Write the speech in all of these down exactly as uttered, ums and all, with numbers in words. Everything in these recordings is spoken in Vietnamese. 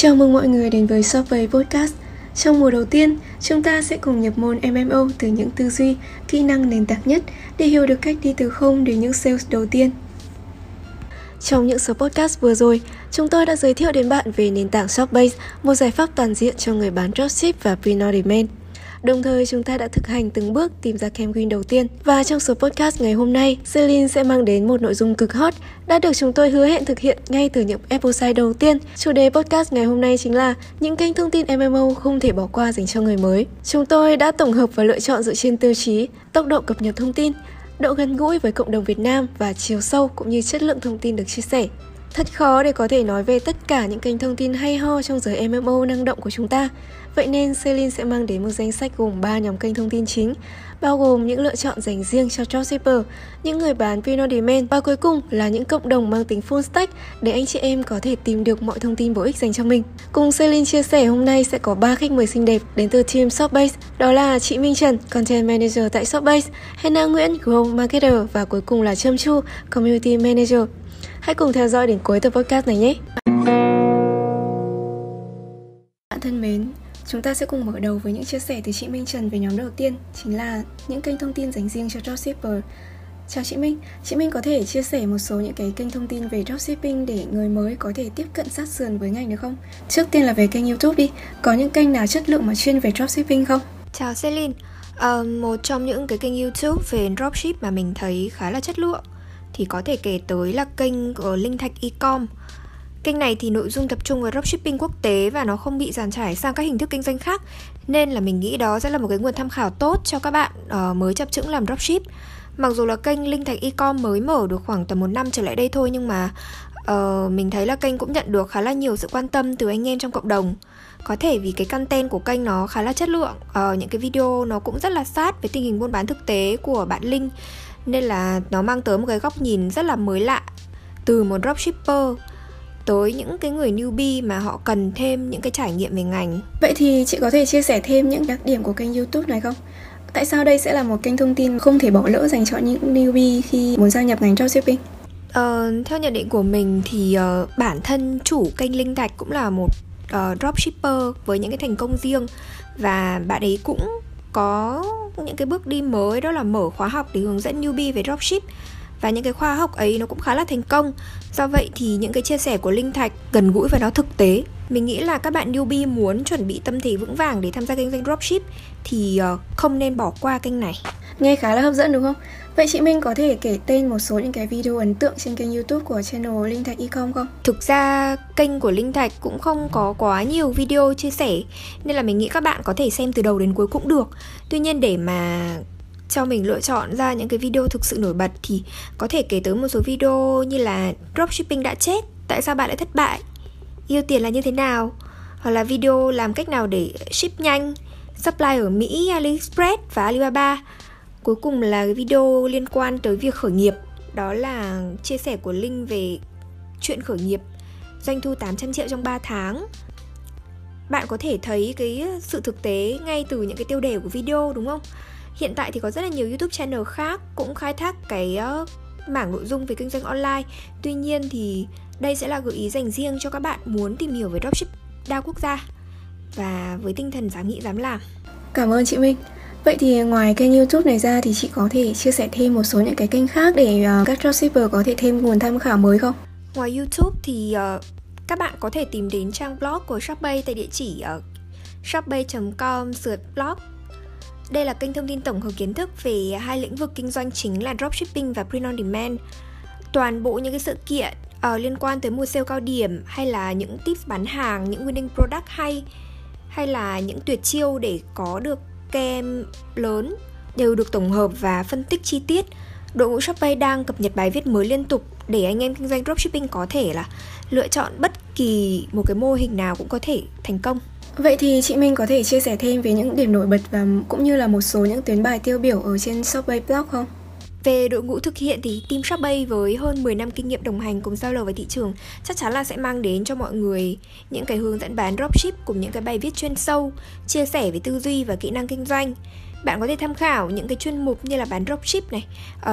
Chào mừng mọi người đến với ShopBase Podcast. Trong mùa đầu tiên, chúng ta sẽ cùng nhập môn em em ô từ những tư duy, kỹ năng nền tảng nhất để hiểu được cách đi từ không đến những sales đầu tiên. Trong những số podcast vừa rồi, chúng tôi đã giới thiệu đến bạn về nền tảng ShopBase, một giải pháp toàn diện cho người bán dropship và print on demand. Đồng thời, chúng ta đã thực hành từng bước tìm ra kem win đầu tiên. Và trong số podcast ngày hôm nay, Céline sẽ mang đến một nội dung cực hot đã được chúng tôi hứa hẹn thực hiện ngay từ những episode đầu tiên. Chủ đề podcast ngày hôm nay chính là những kênh thông tin em em ô không thể bỏ qua dành cho người mới. Chúng tôi đã tổng hợp và lựa chọn dựa trên tiêu chí tốc độ cập nhật thông tin, độ gần gũi với cộng đồng Việt Nam và chiều sâu cũng như chất lượng thông tin được chia sẻ. Thật khó để có thể nói về tất cả những kênh thông tin hay ho trong giới em em ô năng động của chúng ta. Vậy nên Céline sẽ mang đến một danh sách gồm ba nhóm kênh thông tin chính, bao gồm những lựa chọn dành riêng cho dropshipper, những người bán print on demand và cuối cùng là những cộng đồng mang tính full stack để anh chị em có thể tìm được mọi thông tin bổ ích dành cho mình. Cùng Céline chia sẻ hôm nay sẽ có ba khách mời xinh đẹp đến từ team ShopBase, đó là chị Minh Trần, Content Manager tại ShopBase, Hannah Nguyễn, Growth Marketer và cuối cùng là Trâm Chu, Community Manager. Hãy cùng theo dõi đến cuối tập podcast này nhé. Bạn thân mến, chúng ta sẽ cùng mở đầu với những chia sẻ từ chị Minh Trần về nhóm đầu tiên, chính là những kênh thông tin dành riêng cho dropshipper. Chào chị Minh, chị Minh có thể chia sẻ một số những cái kênh thông tin về dropshipping để người mới có thể tiếp cận sát sườn với ngành được không? Trước tiên là về kênh YouTube đi, có những kênh nào chất lượng mà chuyên về dropshipping không? Chào Céline, à, một trong những cái kênh YouTube về dropship mà mình thấy khá là chất lượng thì có thể kể tới là kênh của Linh Thạch Ecom. Kênh này thì nội dung tập trung vào dropshipping quốc tế và nó không bị dàn trải sang các hình thức kinh doanh khác, nên là mình nghĩ đó sẽ là một cái nguồn tham khảo tốt cho các bạn uh, mới chập chững làm dropship. Mặc dù là kênh Linh Thạch Ecom mới mở được khoảng tầm một năm trở lại đây thôi, nhưng mà uh, mình thấy là kênh cũng nhận được khá là nhiều sự quan tâm từ anh em trong cộng đồng. Có thể vì cái content của kênh nó khá là chất lượng, uh, những cái video nó cũng rất là sát với tình hình buôn bán thực tế của bạn Linh, nên là nó mang tới một cái góc nhìn rất là mới lạ từ một dropshipper tới những cái người newbie mà họ cần thêm những cái trải nghiệm về ngành. Vậy thì chị có thể chia sẻ thêm những đặc điểm của kênh YouTube này không? Tại sao đây sẽ là một kênh thông tin không thể bỏ lỡ dành cho những newbie khi muốn gia nhập ngành dropshipping? Ờ, theo nhận định của mình thì uh, bản thân chủ kênh Linh Thạch cũng là một uh, dropshipper với những cái thành công riêng, và bạn ấy cũng có những cái bước đi mới, đó là mở khóa học để hướng dẫn newbie về dropship. Và những cái khóa học ấy nó cũng khá là thành công. Do vậy thì những cái chia sẻ của Linh Thạch gần gũi và nó thực tế. Mình nghĩ là các bạn newbie muốn chuẩn bị tâm thế vững vàng để tham gia kinh doanh dropship thì không nên bỏ qua kênh này. Nghe khá là hấp dẫn đúng không? Vậy chị Minh có thể kể tên một số những cái video ấn tượng trên kênh YouTube của channel Linh Thạch Ecom không? Thực ra kênh của Linh Thạch cũng không có quá nhiều video chia sẻ, nên là mình nghĩ các bạn có thể xem từ đầu đến cuối cũng được. Tuy nhiên để mà cho mình lựa chọn ra những cái video thực sự nổi bật thì có thể kể tới một số video như là dropshipping đã chết, tại sao bạn lại thất bại, yêu tiền là như thế nào, hoặc là video làm cách nào để ship nhanh, supply ở Mỹ, AliExpress và Alibaba. Cuối cùng là cái video liên quan tới việc khởi nghiệp, đó là chia sẻ của Linh về chuyện khởi nghiệp, doanh thu tám trăm triệu trong ba tháng. Bạn có thể thấy cái sự thực tế ngay từ những cái tiêu đề của video đúng không? Hiện tại thì có rất là nhiều YouTube channel khác cũng khai thác cái uh, mảng nội dung về kinh doanh online. Tuy nhiên thì đây sẽ là gợi ý dành riêng cho các bạn muốn tìm hiểu về dropship đa quốc gia và với tinh thần dám nghĩ dám làm. Cảm ơn chị Minh. Vậy thì ngoài kênh YouTube này ra thì chị có thể chia sẻ thêm một số những cái kênh khác để uh, các dropshipper có thể thêm nguồn tham khảo mới không? Ngoài YouTube thì uh, các bạn có thể tìm đến trang blog của ShopBase tại địa chỉ uh, shopbase chấm com slash blog. Đây là kênh thông tin tổng hợp kiến thức về hai lĩnh vực kinh doanh chính là dropshipping và print on demand. Toàn bộ những cái sự kiện uh, liên quan tới mùa sale cao điểm, hay là những tips bán hàng, những winning product hay, hay là những tuyệt chiêu để có được kem lớn đều được tổng hợp và phân tích chi tiết. Đội ngũ ShopBase đang cập nhật bài viết mới liên tục để anh em kinh doanh dropshipping có thể là lựa chọn bất kỳ một cái mô hình nào cũng có thể thành công. Vậy thì chị Minh có thể chia sẻ thêm về những điểm nổi bật và cũng như là một số những tuyến bài tiêu biểu ở trên ShopBase Blog không? Về đội ngũ thực hiện thì team ShopBase với hơn mười năm kinh nghiệm đồng hành cùng giao lưu với thị trường chắc chắn là sẽ mang đến cho mọi người những cái hướng dẫn bán dropship cùng những cái bài viết chuyên sâu, chia sẻ về tư duy và kỹ năng kinh doanh. Bạn có thể tham khảo những cái chuyên mục như là bán dropship này,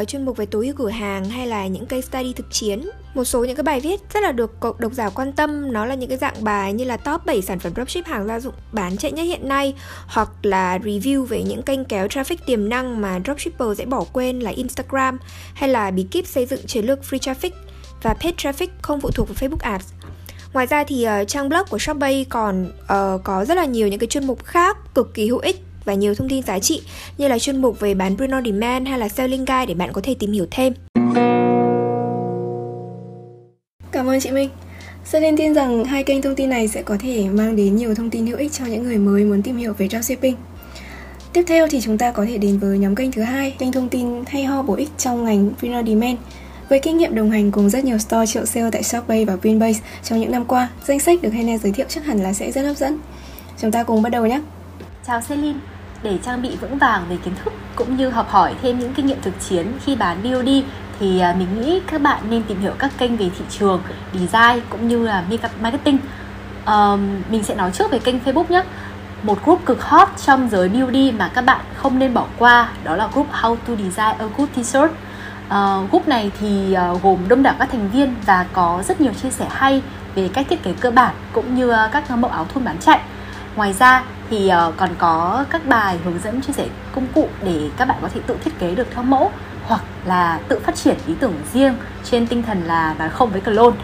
uh, chuyên mục về tối ưu cửa hàng hay là những case study thực chiến. Một số những cái bài viết rất là được độc giả quan tâm, nó là những cái dạng bài như là top bảy sản phẩm dropship hàng gia dụng bán chạy nhất hiện nay, hoặc là review về những kênh kéo traffic tiềm năng mà dropshipper dễ bỏ quên là Instagram, hay là bí kíp xây dựng chiến lược free traffic và paid traffic không phụ thuộc vào Facebook Ads. Ngoài ra thì uh, trang blog của ShopBase còn uh, có rất là nhiều những cái chuyên mục khác cực kỳ hữu ích và nhiều thông tin giá trị, như là chuyên mục về bán print on demand hay là selling guide để bạn có thể tìm hiểu thêm. Cảm ơn chị Minh. Céline tin rằng hai kênh thông tin này sẽ có thể mang đến nhiều thông tin hữu ích cho những người mới muốn tìm hiểu về dropshipping. Tiếp theo thì chúng ta có thể đến với nhóm kênh thứ hai, kênh thông tin hay ho bổ ích trong ngành print on demand. Với kinh nghiệm đồng hành cùng rất nhiều store triệu sale tại ShopBase và Greenbase trong những năm qua, danh sách được Hannah giới thiệu chắc hẳn là sẽ rất hấp dẫn. Chúng ta cùng bắt đầu nhé. Chào Céline. Để trang bị vững vàng về kiến thức cũng như học hỏi thêm những kinh nghiệm thực chiến khi bán pê ô đê thì mình nghĩ các bạn nên tìm hiểu các kênh về thị trường, design cũng như là marketing. À, mình sẽ nói trước về kênh Facebook nhé. Một group cực hot trong giới pê ô đê mà các bạn không nên bỏ qua đó là group How to Design a Good T-shirt. Uh, group này thì uh, gồm đông đảo các thành viên và có rất nhiều chia sẻ hay về cách thiết kế cơ bản cũng như uh, các mẫu áo thun bán chạy. Ngoài ra thì uh, còn có các bài hướng dẫn chia sẻ công cụ để các bạn có thể tự thiết kế được theo mẫu hoặc là tự phát triển ý tưởng riêng trên tinh thần là bán không với clone.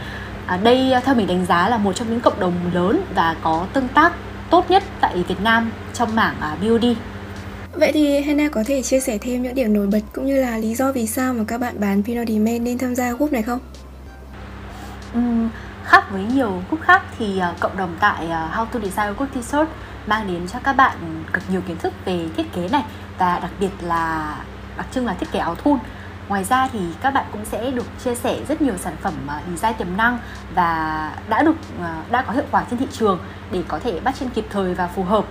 Uh, đây uh, theo mình đánh giá là một trong những cộng đồng lớn và có tương tác tốt nhất tại Việt Nam trong mảng uh, pê ô đê. Vậy thì Hannah có thể chia sẻ thêm những điểm nổi bật cũng như là lý do vì sao mà các bạn bán print on demand nên tham gia group này không? Uhm, khác với nhiều group khác thì uh, cộng đồng tại uh, How to Design Good T-shirt mang đến cho các bạn cực nhiều kiến thức về thiết kế này và đặc biệt là đặc trưng là thiết kế áo thun. Ngoài ra thì các bạn cũng sẽ được chia sẻ rất nhiều sản phẩm uh, design tiềm năng và đã được uh, đã có hiệu quả trên thị trường để có thể bắt trên kịp thời và phù hợp.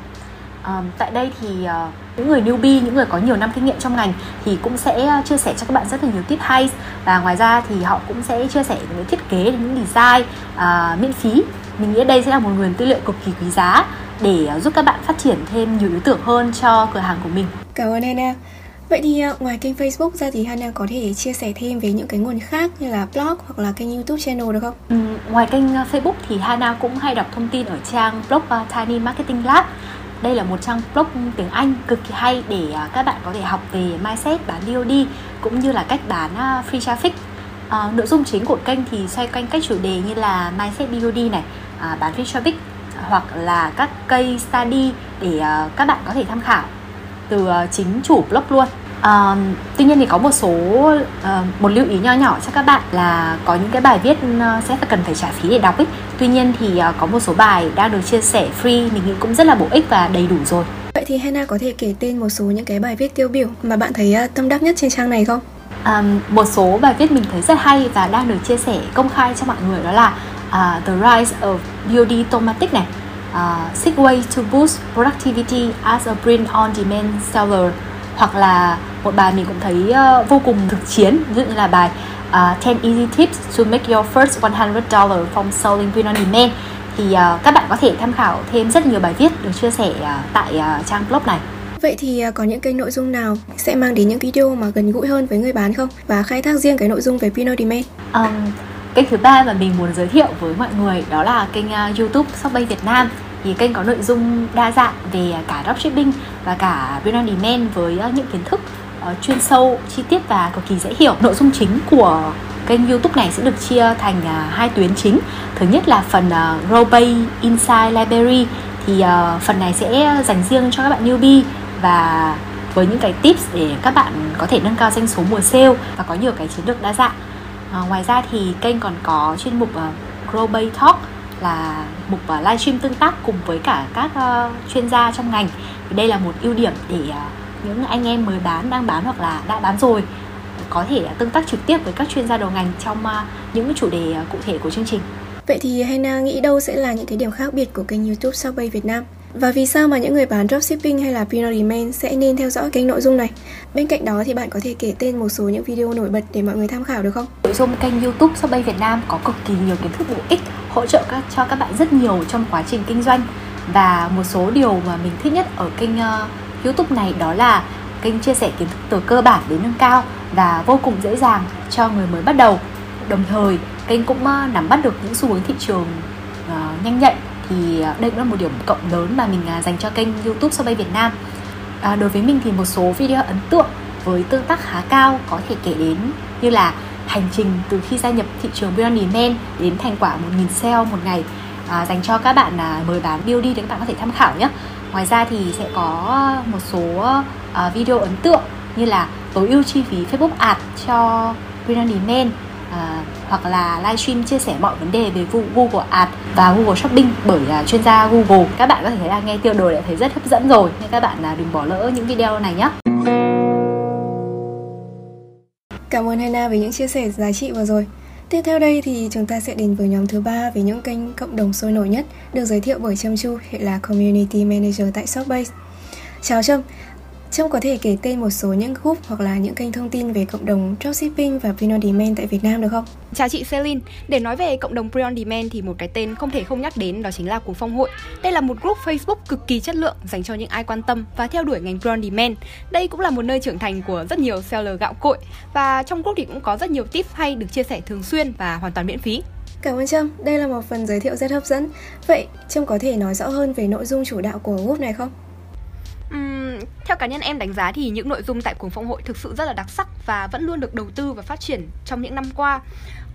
Uh, tại đây thì uh, những người newbie, những người có nhiều năm kinh nghiệm trong ngành thì cũng sẽ chia sẻ cho các bạn rất là nhiều tip hay, và ngoài ra thì họ cũng sẽ chia sẻ những thiết kế, những design uh, miễn phí. Mình nghĩ đây sẽ là một nguồn tư liệu cực kỳ quý giá để giúp các bạn phát triển thêm nhiều ý tưởng hơn cho cửa hàng của mình. Cảm ơn Hannah. Vậy thì ngoài kênh Facebook ra thì Hannah có thể chia sẻ thêm về những cái nguồn khác như là blog hoặc là kênh YouTube channel được không? Ừ, ngoài kênh Facebook thì Hannah cũng hay đọc thông tin ở trang blog Tiny Marketing Lab. Đây là một trang blog tiếng Anh cực kỳ hay để các bạn có thể học về mindset bán pê ô đê cũng như là cách bán free traffic. À, nội dung chính của kênh thì xoay quanh các chủ đề như là mindset pê ô đê này, à, bán free traffic hoặc là các case study để à, các bạn có thể tham khảo từ à, chính chủ blog luôn. À, tuy nhiên thì có một số à, một lưu ý nho nhỏ cho các bạn là có những cái bài viết sẽ phải cần phải trả phí để đọc ấy. Tuy nhiên thì à, có một số bài đang được chia sẻ free, mình nghĩ cũng rất là bổ ích và đầy đủ rồi. Vậy thì Hannah có thể kể tên một số những cái bài viết tiêu biểu mà bạn thấy à, tâm đắc nhất trên trang này không? À, một số bài viết mình thấy rất hay và đang được chia sẻ công khai cho mọi người đó là à, The Rise of pê ô đê Automatic này, à, Six Ways to Boost Productivity as a Print on Demand Seller, hoặc là một bài mình cũng thấy uh, vô cùng thực chiến, ví dụ như là bài uh, ten Easy Tips to Make Your First one hundred dollars from Selling Print on Demand. Thì uh, các bạn có thể tham khảo thêm rất nhiều bài viết được chia sẻ uh, tại uh, trang blog này. Vậy thì uh, có những cái nội dung nào sẽ mang đến những video mà gần gũi hơn với người bán không? Và khai thác riêng cái nội dung về Print on Demand? Um, kênh thứ ba mà mình muốn giới thiệu với mọi người đó là kênh uh, YouTube ShopBase Việt Nam. Thì kênh có nội dung đa dạng về cả dropshipping và cả print on demand với những kiến thức uh, chuyên sâu, chi tiết và cực kỳ dễ hiểu. Nội dung chính của kênh YouTube này sẽ được chia thành uh, hai tuyến chính. Thứ nhất là phần uh, Growbase Inside Library, thì uh, phần này sẽ dành riêng cho các bạn newbie và với những cái tips để các bạn có thể nâng cao doanh số mùa sale và có nhiều cái chiến lược đa dạng. Uh, ngoài ra thì kênh còn có chuyên mục uh, Growbase Talk, là một livestream tương tác cùng với cả các uh, chuyên gia trong ngành. Đây là một ưu điểm để uh, những anh em mới bán, đang bán hoặc là đã bán rồi có thể uh, tương tác trực tiếp với các chuyên gia đầu ngành trong uh, những chủ đề uh, cụ thể của chương trình. Vậy thì Hannah nghĩ đâu sẽ là những cái điểm khác biệt của kênh YouTube ShopBase Việt Nam? Và vì sao mà những người bán dropshipping hay là print on demand sẽ nên theo dõi kênh nội dung này? Bên cạnh đó thì bạn có thể kể tên một số những video nổi bật để mọi người tham khảo được không? Nội dung kênh YouTube ShopBase Việt Nam có cực kỳ nhiều kiến thức bổ ích, hỗ trợ các, cho các bạn rất nhiều trong quá trình kinh doanh. Và một số điều mà mình thích nhất ở kênh uh, YouTube này, đó là kênh chia sẻ kiến thức từ cơ bản đến nâng cao và vô cùng dễ dàng cho người mới bắt đầu. Đồng thời kênh cũng nắm bắt được những xu hướng thị trường uh, nhanh nhạy, thì đây cũng là một điểm cộng lớn mà mình dành cho kênh YouTube ShopBase Việt Nam. À, đối với mình thì một số video ấn tượng với tương tác khá cao có thể kể đến như là hành trình từ khi gia nhập thị trường build on demand đến thành quả một nghìn sale một ngày à, dành cho các bạn à, mới bán build đi để các bạn có thể tham khảo nhé. Ngoài ra thì sẽ có một số à, video ấn tượng như là tối ưu chi phí Facebook Ads cho build on demand, à, hoặc là livestream chia sẻ mọi vấn đề về Google Ads và Google Shopping bởi uh, chuyên gia Google. Các bạn có thể thấy là nghe tiêu đồ đã thấy rất hấp dẫn rồi, nên các bạn uh, đừng bỏ lỡ những video này nhé. Cảm ơn Hannah về những chia sẻ giá trị vừa rồi. Tiếp theo đây thì chúng ta sẽ đến với nhóm thứ ba về những kênh cộng đồng sôi nổi nhất được giới thiệu bởi Trâm Chu, hiện là Community Manager tại ShopBase. Chào Trâm, Trâm có thể kể tên một số những group hoặc là những kênh thông tin về cộng đồng dropshipping và print on demand tại Việt Nam được không? Chào chị Céline, để nói về cộng đồng print on demand thì một cái tên không thể không nhắc đến đó chính là Cuồng Phong Hội. Đây là một group Facebook cực kỳ chất lượng dành cho những ai quan tâm và theo đuổi ngành print on demand. Đây cũng là một nơi trưởng thành của rất nhiều seller gạo cội và trong group thì cũng có rất nhiều tips hay được chia sẻ thường xuyên và hoàn toàn miễn phí. Cảm ơn Trâm, đây là một phần giới thiệu rất hấp dẫn. Vậy Trâm có thể nói rõ hơn về nội dung chủ đạo của group này không? Uhm, theo cá nhân em đánh giá thì những nội dung tại Cuồng Phong Hội thực sự rất là đặc sắc và vẫn luôn được đầu tư và phát triển trong những năm qua.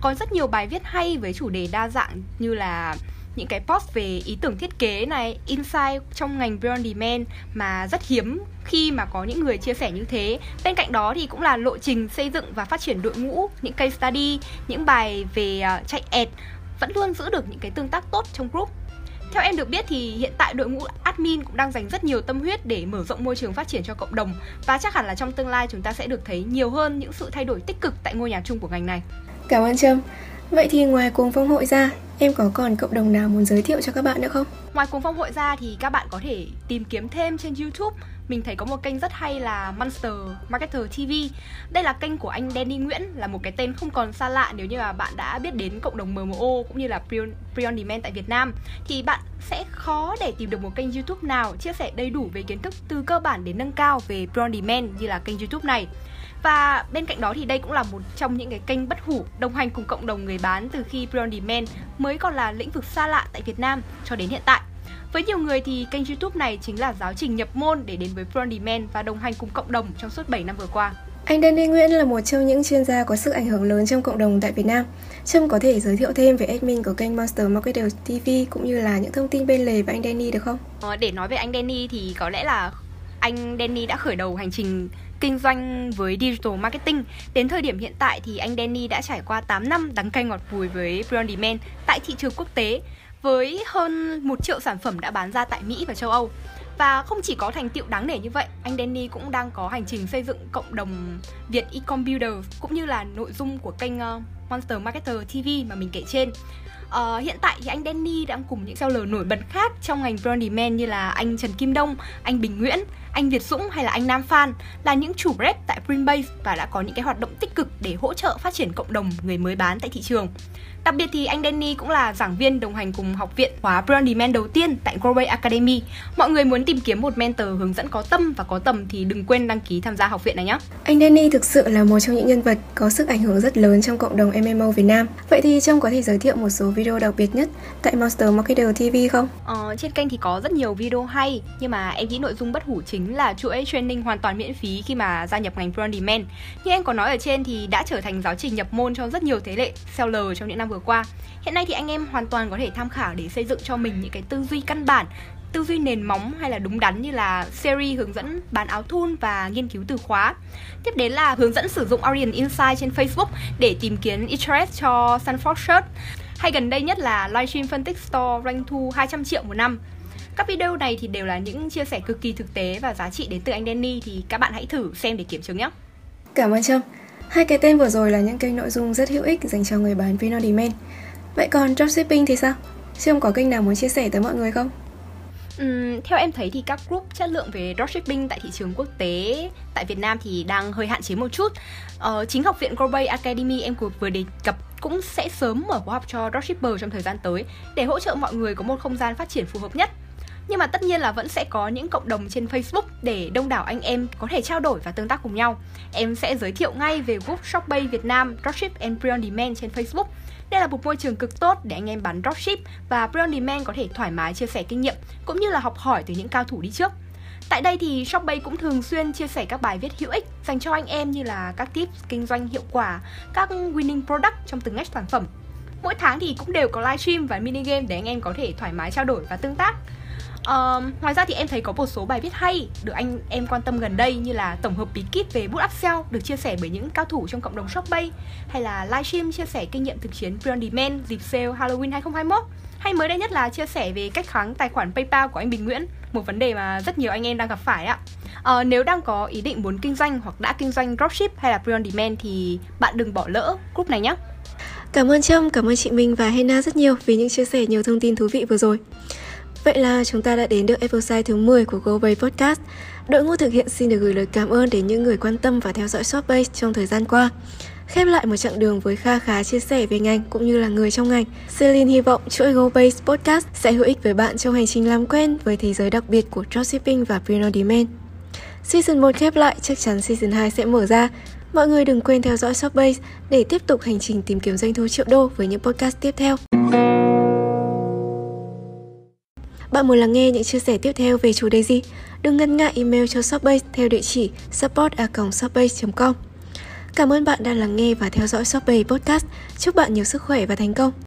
Có rất nhiều bài viết hay với chủ đề đa dạng như là những cái post về ý tưởng thiết kế này, insight trong ngành print on demand mà rất hiếm khi mà có những người chia sẻ như thế. Bên cạnh đó thì cũng là lộ trình xây dựng và phát triển đội ngũ, những case study, những bài về chạy ad vẫn luôn giữ được những cái tương tác tốt trong group. Theo em được biết thì hiện tại đội ngũ admin cũng đang dành rất nhiều tâm huyết để mở rộng môi trường phát triển cho cộng đồng và chắc hẳn là trong tương lai chúng ta sẽ được thấy nhiều hơn những sự thay đổi tích cực tại ngôi nhà chung của ngành này. Cảm ơn Trâm. Vậy thì ngoài Cuồng Phong Hội ra, em có còn cộng đồng nào muốn giới thiệu cho các bạn nữa không? Ngoài Cuồng Phong Hội ra thì các bạn có thể tìm kiếm thêm trên YouTube. Mình thấy có một kênh rất hay là Monster Marketer ti vi. Đây là kênh của anh Danny Nguyễn, là một cái tên không còn xa lạ nếu như mà bạn đã biết đến cộng đồng em em o cũng như là print on demand tại Việt Nam. Thì bạn sẽ khó để tìm được một kênh YouTube nào chia sẻ đầy đủ về kiến thức từ cơ bản đến nâng cao về print on demand như là kênh YouTube này. Và bên cạnh đó thì đây cũng là một trong những cái kênh bất hủ đồng hành cùng cộng đồng người bán từ khi print on demand mới còn là lĩnh vực xa lạ tại Việt Nam cho đến hiện tại. Với nhiều người thì kênh YouTube này chính là giáo trình nhập môn để đến với print on demand và đồng hành cùng cộng đồng trong suốt bảy năm vừa qua. Anh Danny Nguyễn là một trong những chuyên gia có sức ảnh hưởng lớn trong cộng đồng tại Việt Nam. Trâm có thể giới thiệu thêm về admin của kênh Monster Marketer ti vi cũng như là những thông tin bên lề về anh Danny được không? Ờ, để nói về anh Danny thì có lẽ là anh Danny đã khởi đầu hành trình kinh doanh với digital marketing. Đến thời điểm hiện tại thì anh Danny đã trải qua tám năm đắng cay ngọt bùi với print on demand tại thị trường quốc tế, với hơn một triệu sản phẩm đã bán ra tại Mỹ và châu Âu. Và không chỉ có thành tựu đáng nể như vậy, anh Danny cũng đang có hành trình xây dựng cộng đồng Việt Ecom Builder cũng như là nội dung của kênh Monster Marketer ti vi mà mình kể trên. Uh, hiện tại thì anh Danny đang cùng những seller nổi bật khác trong ngành print on demand như là anh Trần Kim Đông, anh Bình Nguyễn, anh Việt Dũng hay là anh Nam Phan là những chủ brand tại Greenbase và đã có những cái hoạt động tích cực để hỗ trợ phát triển cộng đồng người mới bán tại thị trường. Đặc biệt thì anh Danny cũng là giảng viên đồng hành cùng học viện khóa print on demand đầu tiên tại Broadway Academy. Mọi người muốn tìm kiếm một mentor hướng dẫn có tâm và có tầm thì đừng quên đăng ký tham gia học viện này nhé. Anh Danny thực sự là một trong những nhân vật có sức ảnh hưởng rất lớn trong cộng đồng em em o Việt Nam. Vậy thì Trâm có thể giới thiệu một số video đặc biệt nhất tại Monster Marketer ti vi không? Ờ, trên kênh thì có rất nhiều video hay, nhưng mà em nghĩ nội dung bất hủ chính là chuỗi training hoàn toàn miễn phí khi mà gia nhập ngành print on demand. Như em có nói ở trên thì đã trở thành giáo trình nhập môn cho rất nhiều thế hệ seller trong những năm vừa qua. Hiện nay thì anh em hoàn toàn có thể tham khảo để xây dựng cho mình những cái tư duy căn bản, tư duy nền móng hay là đúng đắn như là series hướng dẫn bán áo thun và nghiên cứu từ khóa. Tiếp đến là hướng dẫn sử dụng Audience Insight trên Facebook để tìm kiếm interest cho Sanford Shirt. Hay gần đây nhất là livestream phân tích store doanh thu hai trăm triệu một năm. Các video này thì đều là những chia sẻ cực kỳ thực tế và giá trị đến từ anh Danny, thì các bạn hãy thử xem để kiểm chứng nhé. Cảm ơn Trâm. Hai cái tên vừa rồi là những kênh nội dung rất hữu ích dành cho người bán print on demand. Vậy còn dropshipping thì sao? Trâm có kênh nào muốn chia sẻ tới mọi người không? Uhm, theo em thấy thì các group chất lượng về dropshipping tại thị trường quốc tế tại Việt Nam thì đang hơi hạn chế một chút. Ờ, chính học viện Broadway Academy em vừa đề cập cũng sẽ sớm mở khóa học cho dropshipper trong thời gian tới để hỗ trợ mọi người có một không gian phát triển phù hợp nhất. Nhưng mà tất nhiên là vẫn sẽ có những cộng đồng trên Facebook để đông đảo anh em có thể trao đổi và tương tác cùng nhau. Em sẽ giới thiệu ngay về group ShopBase Việt Nam Dropship and Print on Demand trên Facebook. Đây là một môi trường cực tốt để anh em bán dropship và Print on Demand có thể thoải mái chia sẻ kinh nghiệm cũng như là học hỏi từ những cao thủ đi trước. Tại đây thì ShopBase cũng thường xuyên chia sẻ các bài viết hữu ích dành cho anh em như là các tips kinh doanh hiệu quả, các winning product trong từng ngách sản phẩm. Mỗi tháng thì cũng đều có livestream và mini game để anh em có thể thoải mái trao đổi và tương tác. Uh, ngoài ra thì em thấy có một số bài viết hay được anh em quan tâm gần đây như là tổng hợp bí kíp về boost upsell được chia sẻ bởi những cao thủ trong cộng đồng ShopBase, hay là livestream chia sẻ kinh nghiệm thực chiến Print on Demand dịp sale Halloween hai không hai mốt, hay mới đây nhất là chia sẻ về cách khóa tài khoản PayPal của anh Bình Nguyễn, một vấn đề mà rất nhiều anh em đang gặp phải ạ. Uh, nếu đang có ý định muốn kinh doanh hoặc đã kinh doanh dropship hay là Print on Demand thì bạn đừng bỏ lỡ group này nhé. Cảm ơn Trâm, cảm ơn chị Minh và Hannah rất nhiều vì những chia sẻ nhiều thông tin thú vị vừa rồi. Vậy là chúng ta đã đến được episode thứ mười của GoBase Podcast. Đội ngũ thực hiện xin được gửi lời cảm ơn đến những người quan tâm và theo dõi ShopBase trong thời gian qua. Khép lại một chặng đường với kha khá chia sẻ về ngành cũng như là người trong ngành, Céline hy vọng chuỗi GoBase Podcast sẽ hữu ích với bạn trong hành trình làm quen với thế giới đặc biệt của dropshipping và Print on Demand. Season một khép lại, chắc chắn Season hai sẽ mở ra. Mọi người đừng quên theo dõi ShopBase để tiếp tục hành trình tìm kiếm doanh thu triệu đô với những podcast tiếp theo. Bạn muốn lắng nghe những chia sẻ tiếp theo về chủ đề gì? Đừng ngần ngại email cho ShopBase theo địa chỉ support a còng shopbase chấm com. Cảm ơn bạn đã lắng nghe và theo dõi ShopBase Podcast. Chúc bạn nhiều sức khỏe và thành công!